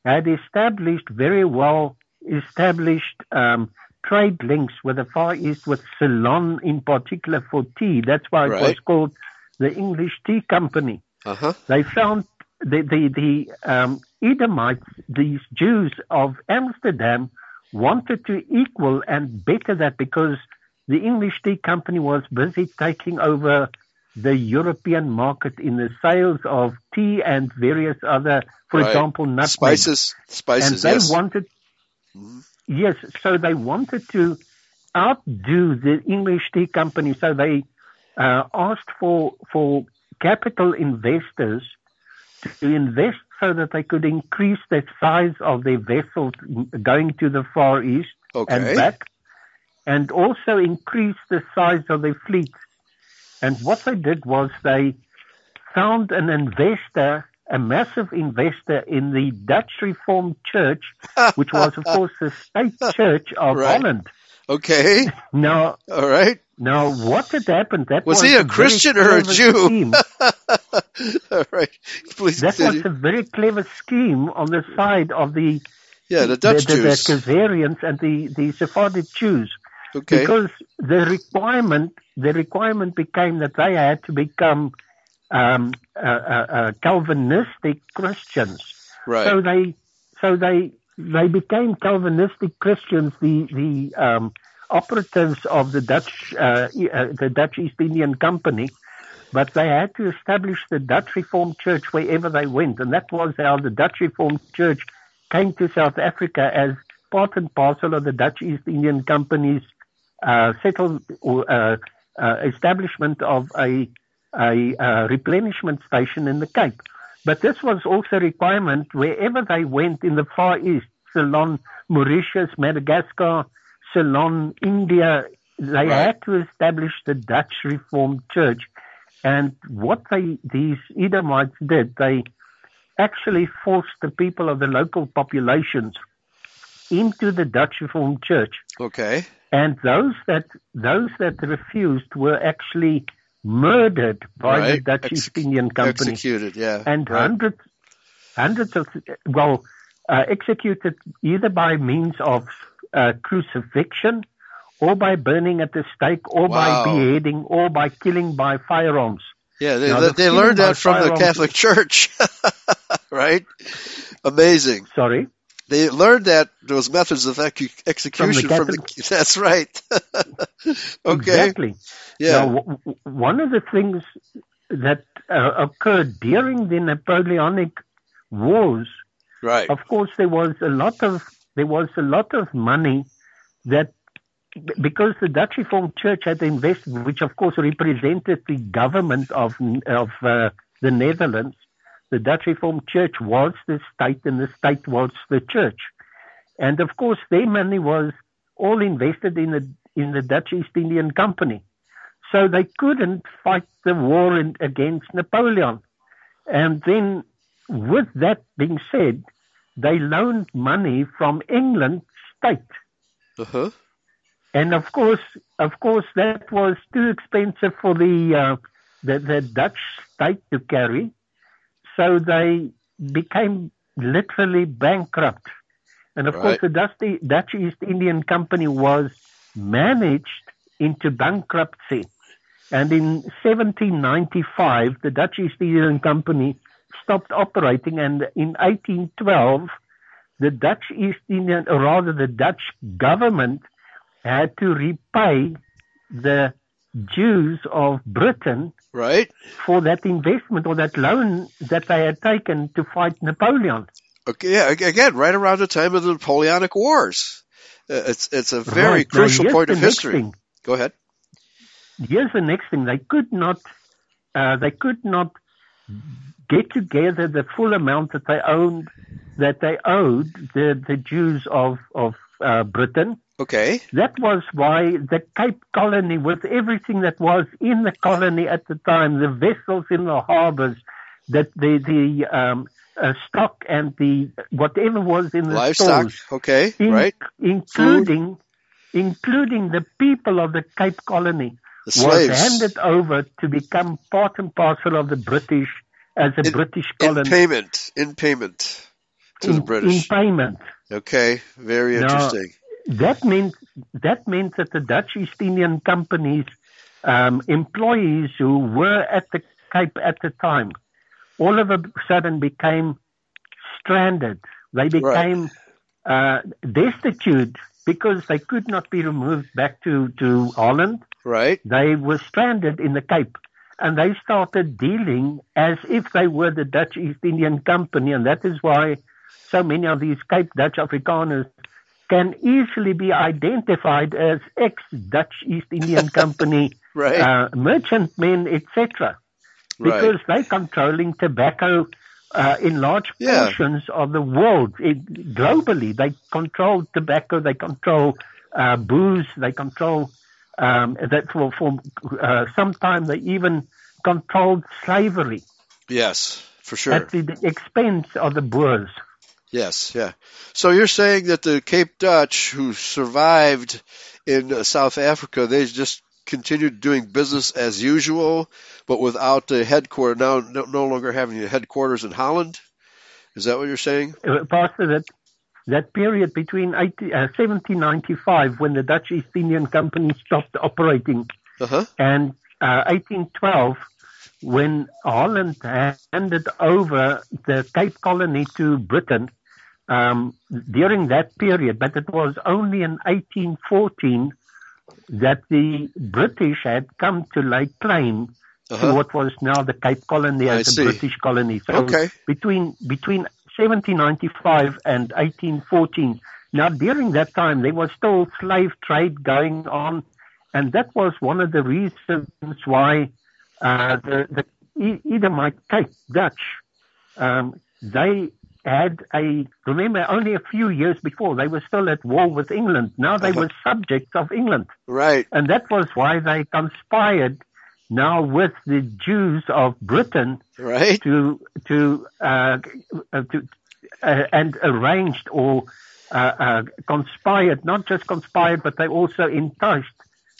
had established very well established um, trade links with the Far East, with Ceylon in particular for tea. That's why right. it was called the English Tea Company. Uh-huh. They found. The the, the um, Edomites, these Jews of Amsterdam, wanted to equal and better that because the English Tea Company was busy taking over the European market in the sales of tea and various other, for right. example, nutmeg. Spices, spices, and they yes. wanted, mm-hmm. yes, so they wanted to outdo the English Tea Company, so they uh, asked for for capital investors to invest so that they could increase the size of their vessels going to the Far East okay. and back, and also increase the size of their fleet. And what they did was they found an investor, a massive investor in the Dutch Reformed Church, which was, of course, the state church of right. Holland. Okay. Now, all right. Now, what had happened? That was, was he a, a Christian or a Jew? All right. Please that continue. Was a very clever scheme on the side of the yeah the Dutch the, the, Jews, the Khazarians, and the, the Sephardic Jews. Okay. Because the requirement the requirement became that they had to become um, uh, uh, uh, Calvinistic Christians. Right. So they so they they became Calvinistic Christians, the the um, operatives of the Dutch uh, uh, the Dutch East Indian Company, but they had to establish the Dutch Reformed Church wherever they went, and that was how the Dutch Reformed Church came to South Africa as part and parcel of the Dutch East Indian Company's uh, settled or uh, uh, establishment of a a uh, replenishment station in the Cape. But this was also a requirement wherever they went in the Far East, Ceylon, Mauritius, Madagascar, Ceylon, India, they right. had to establish the Dutch Reformed Church. And what they, these Edomites did, they actually forced the people of the local populations into the Dutch Reformed Church. Okay. And those that those that refused were actually murdered by right. the Dutch Ex- East Indian Company. Executed, yeah. And right. hundreds, hundreds of, well, uh, executed either by means of uh, crucifixion or by burning at the stake or wow. by beheading or by killing by firearms. Yeah, they, now, they, the they learned that from the Catholic Church, right? Amazing. Sorry? They learned that those methods of execution from the, from the that's right. Okay. Exactly. Yeah. Now, w- one of the things that uh, occurred during the Napoleonic Wars, right? Of course, there was a lot of there was a lot of money that because the Dutch Reformed Church had invested, which of course represented the government of of uh, the Netherlands. The Dutch Reformed Church was the state and the state was the church. And of course their money was all invested in the in the Dutch East Indian Company. So they couldn't fight the war in, against Napoleon. And then with that being said, they loaned money from England state. Uh-huh. And of course of course that was too expensive for the uh, the, the Dutch state to carry. So they became literally bankrupt. And of right. course, the Dutch East Indian Company was managed into bankruptcy. And in seventeen ninety-five, the Dutch East Indian Company stopped operating. And in eighteen twelve, the Dutch East Indian, or rather the Dutch government, had to repay the Jews of Britain right. for that investment or that loan that they had taken to fight Napoleon. Okay, yeah, again, right around the time of the Napoleonic Wars. It's it's a very right. crucial now, point of history. Go ahead. Here's the next thing: they could not, uh, they could not get together the full amount that they owned, that they owed the, the Jews of of uh, Britain. Okay. That was why the Cape Colony, with everything that was in the colony at the time, the vessels in the harbors, that the the um, uh, stock and the whatever was in the livestock. Stores, okay, in, right, including Food. including the people of the Cape Colony, the slaves. Was handed over to become part and parcel of the British as a in, British colony. In payment, in payment to in, the British. In payment. Okay, very interesting. Now, That meant that meant that the Dutch East Indian Company's um, employees who were at the Cape at the time, all of a sudden became stranded. They became right. uh, destitute because they could not be removed back to, to Holland. Right. They were stranded in the Cape, and they started dealing as if they were the Dutch East Indian Company, and that is why so many of these Cape Dutch Afrikaners can easily be identified as ex-Dutch East Indian Company right. uh, merchantmen, et cetera, because right. they're controlling tobacco uh, in large yeah. portions of the world. It, globally, they control tobacco, they control uh, booze, they control um, that for, for uh, some time they even controlled slavery. Yes, for sure. At the expense of the Boers. Yes, yeah. So you're saying that the Cape Dutch who survived in South Africa, they just continued doing business as usual, but without the headquarters, now no, no longer having the headquarters in Holland? Is that what you're saying? Uh, Pastor, that, that period between seventeen ninety-five, when the Dutch East Indian Company stopped operating, uh-huh. and uh, eighteen twelve, when Holland handed over the Cape Colony to Britain, um, during that period, but it was only in eighteen fourteen that the British had come to lay claim uh-huh. to what was now the Cape Colony as I a see. British colony. So okay. between between seventeen ninety-five and eighteen fourteen. Now, during that time, there was still slave trade going on, and that was one of the reasons why uh, the, the Edomite Cape Dutch, um, they had a, remember, only a few years before, they were still at war with England. Now they uh-huh. were subjects of England. Right. And that was why they conspired now with the Jews of Britain right. to, to, uh, to uh, and arranged or uh, uh, conspired, not just conspired, but they also enticed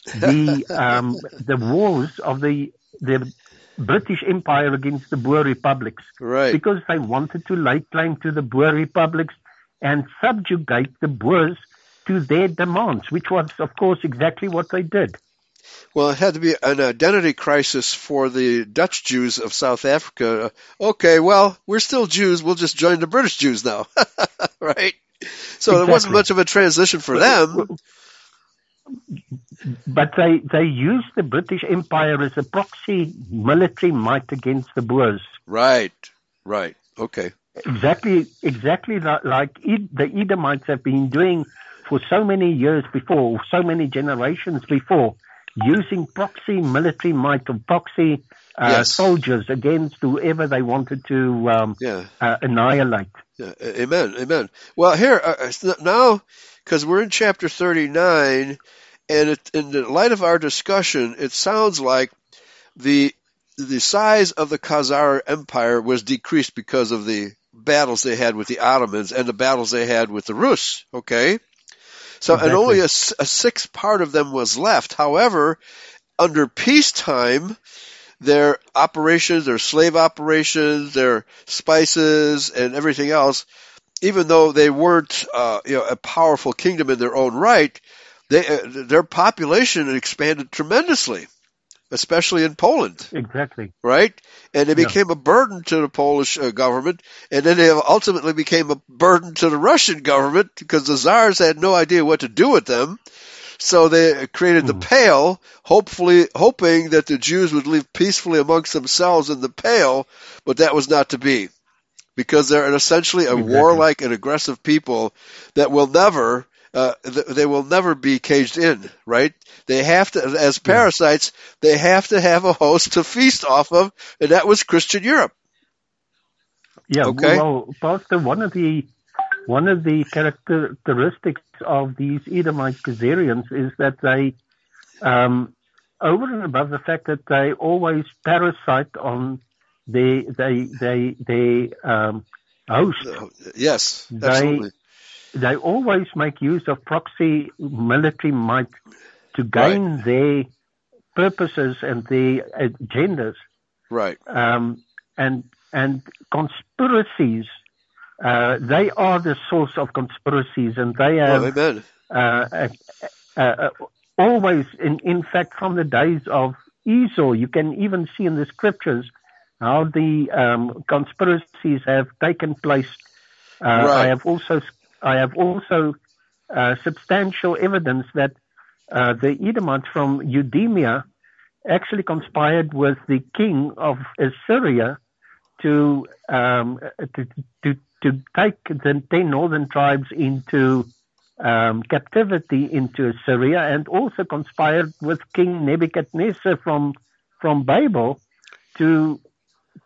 the, um, the wars of the, the British Empire against the Boer republics. Right. Because they wanted to lay claim to the Boer republics and subjugate the Boers to their demands, which was, of course, exactly what they did. Well, it had to be an identity crisis for the Dutch Jews of South Africa. Okay, well, we're still Jews. We'll just join the British Jews now, right? So exactly. There wasn't much of a transition for them. But they, they used the British Empire as a proxy military might against the Boers. Right, right, okay. Exactly, exactly like the Edomites have been doing for so many years before, so many generations before, using proxy military might or proxy uh, yes. soldiers against whoever they wanted to um, yeah. uh, annihilate. Yeah. Amen, amen. Well, here, uh, now, because we're in chapter thirty-nine, and it, in the light of our discussion, it sounds like the the size of the Khazaria Empire was decreased because of the battles they had with the Ottomans and the battles they had with the Rus, okay? So, exactly. And only a, a sixth part of them was left. However, under peacetime, their operations, their slave operations, their spices, and everything else, even though they weren't uh, you know, a powerful kingdom in their own right, they, uh, their population expanded tremendously, especially in Poland. Exactly. Right? And it yeah. became a burden to the Polish uh, government, and then it ultimately became a burden to the Russian government because the Tsars had no idea what to do with them. So they created mm. the Pale, hopefully hoping that the Jews would live peacefully amongst themselves in the Pale, but that was not to be because they're essentially a exactly. warlike and aggressive people that will never Uh, they will never be caged in, right? They have to, as parasites, they have to have a host to feast off of, and that was Christian Europe. Yeah, okay? Well, Pastor, one of the one of the characteristics of these Edomite Khazarians is that they, um, over and above the fact that they always parasite on the they they they um, host. Yes, absolutely. They, They always make use of proxy military might to gain right. their purposes and their agendas. Right. Um, and and conspiracies, uh, they are the source of conspiracies, and they have well, uh, uh, uh, always, in, in fact, from the days of Esau, you can even see in the scriptures how the um, conspiracies have taken place. Uh, right. I have also I have also uh, substantial evidence that uh, the Edomites from Eudemia actually conspired with the king of Assyria to um, to, to to take the ten northern tribes into um, captivity into Assyria, and also conspired with King Nebuchadnezzar from from Babel to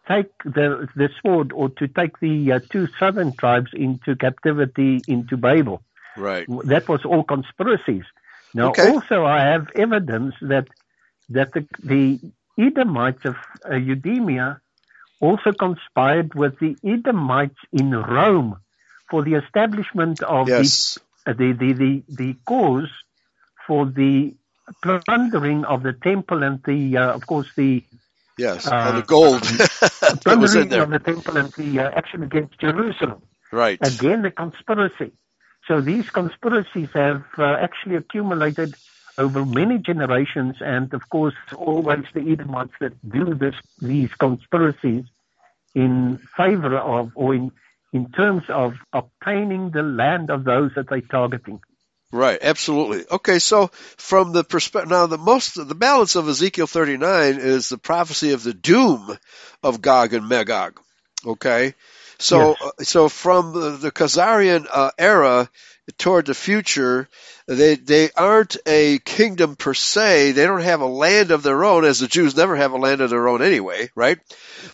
take the the sword, or to take the uh, two southern tribes into captivity into Babel. Right. That was all conspiracies. Now, okay. also, I have evidence that that the, the Edomites of uh, Eudemia also conspired with the Edomites in Rome for the establishment of yes. the, uh, the, the, the, the cause for the plundering of the temple and the, uh, of course, the Yes, uh, and the gold that was in there. Of the temple and the uh, action against Jerusalem. Right. Again, the conspiracy. So these conspiracies have uh, actually accumulated over many generations, and of course, always the Edomites that do this, these conspiracies in favor of, or in in terms of obtaining the land of those that they're targeting. Right, absolutely. Okay, so from the perspective, now the most, the balance of Ezekiel thirty-nine is the prophecy of the doom of Gog and Magog. Okay, so yes. uh, so from the, the Khazarian uh, era toward the future, they they aren't a kingdom per se. They don't have a land of their own, as the Jews never have a land of their own anyway, right?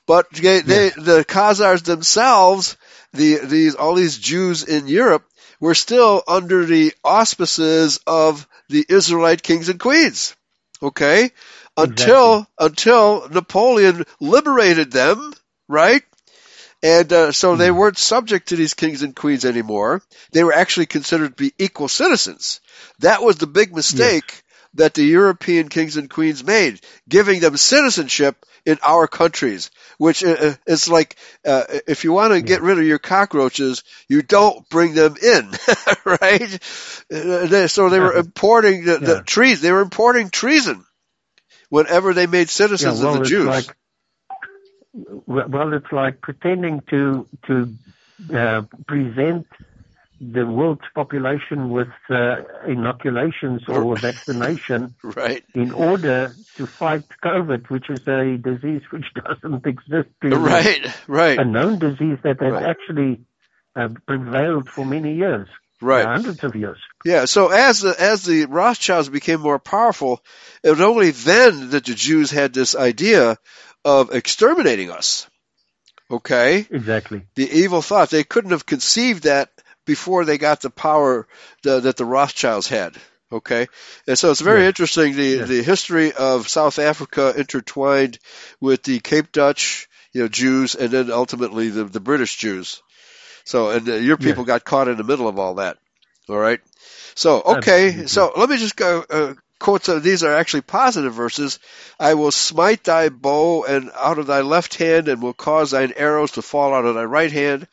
But they, yes. they, the Khazars themselves, the these all these Jews in Europe, were still under the auspices of the Israelite kings and queens, okay? Until exactly. until Napoleon liberated them, right? And uh, so they weren't subject to these kings and queens anymore. They were actually considered to be equal citizens. That was the big mistake yes. that the European kings and queens made, giving them citizenship in our countries, which uh, is like uh, if you want to get rid of your cockroaches, you don't bring them in, right? So they were importing the, yeah. the trees. They were importing treason whenever they made citizens yeah, well, of the Jews. Like, well, it's like pretending to to uh, present the world's population with uh, inoculations or vaccination right. in order to fight COVID, which is a disease which doesn't exist. Right, right. A known disease that has right. actually uh, prevailed for many years. Right. For hundreds of years. Yeah, so as the, as the Rothschilds became more powerful, it was only then that the Jews had this idea of exterminating us. Okay? Exactly. The evil thought. They couldn't have conceived that before they got the power the, that the Rothschilds had, okay? And so it's very yeah. interesting, the, yeah. the history of South Africa intertwined with the Cape Dutch, you know, Jews, and then ultimately the, the British Jews. So, and uh, your people yeah. got caught in the middle of all that, all right? So, okay, Absolutely. So let me just go, uh, quote, so these are actually positive verses. I will smite thy bow and out of thy left hand, and will cause thine arrows to fall out of thy right hand.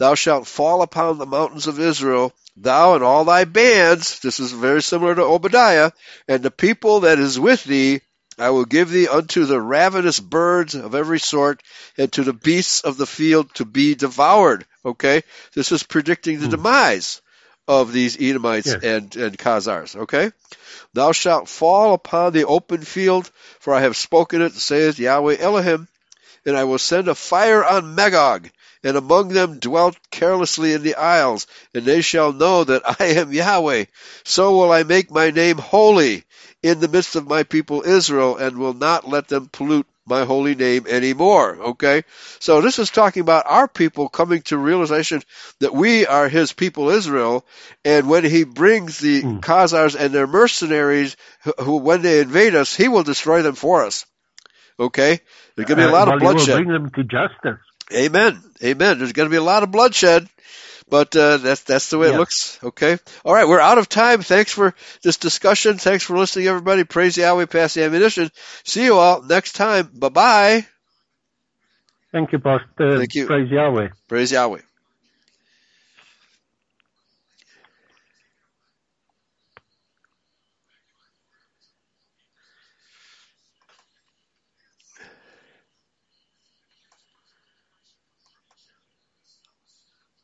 Thou shalt fall upon the mountains of Israel, thou and all thy bands. This is very similar to Obadiah. And the people that is with thee, I will give thee unto the ravenous birds of every sort, and to the beasts of the field to be devoured. Okay? This is predicting the hmm. demise of these Edomites yes. and, and Khazars. Okay? Thou shalt fall upon the open field, for I have spoken it, saith Yahweh Elohim. And I will send a fire on Magog, and among them dwelt carelessly in the isles, and they shall know that I am Yahweh. So will I make my name holy in the midst of my people Israel, and will not let them pollute my holy name anymore. Okay? So this is talking about our people coming to realization that we are his people Israel, and when he brings the mm. Khazars and their mercenaries, who when they invade us, he will destroy them for us. Okay? There's going to be a lot uh, well, of bloodshed. He will bring them to justice. Amen. Amen. There's going to be a lot of bloodshed, but uh, that's that's the way yeah. it looks. Okay. All right. We're out of time. Thanks for this discussion. Thanks for listening, everybody. Praise Yahweh. Pass the ammunition. See you all next time. Bye-bye. Thank you, Pastor. Thank you. Praise Yahweh. Praise Yahweh.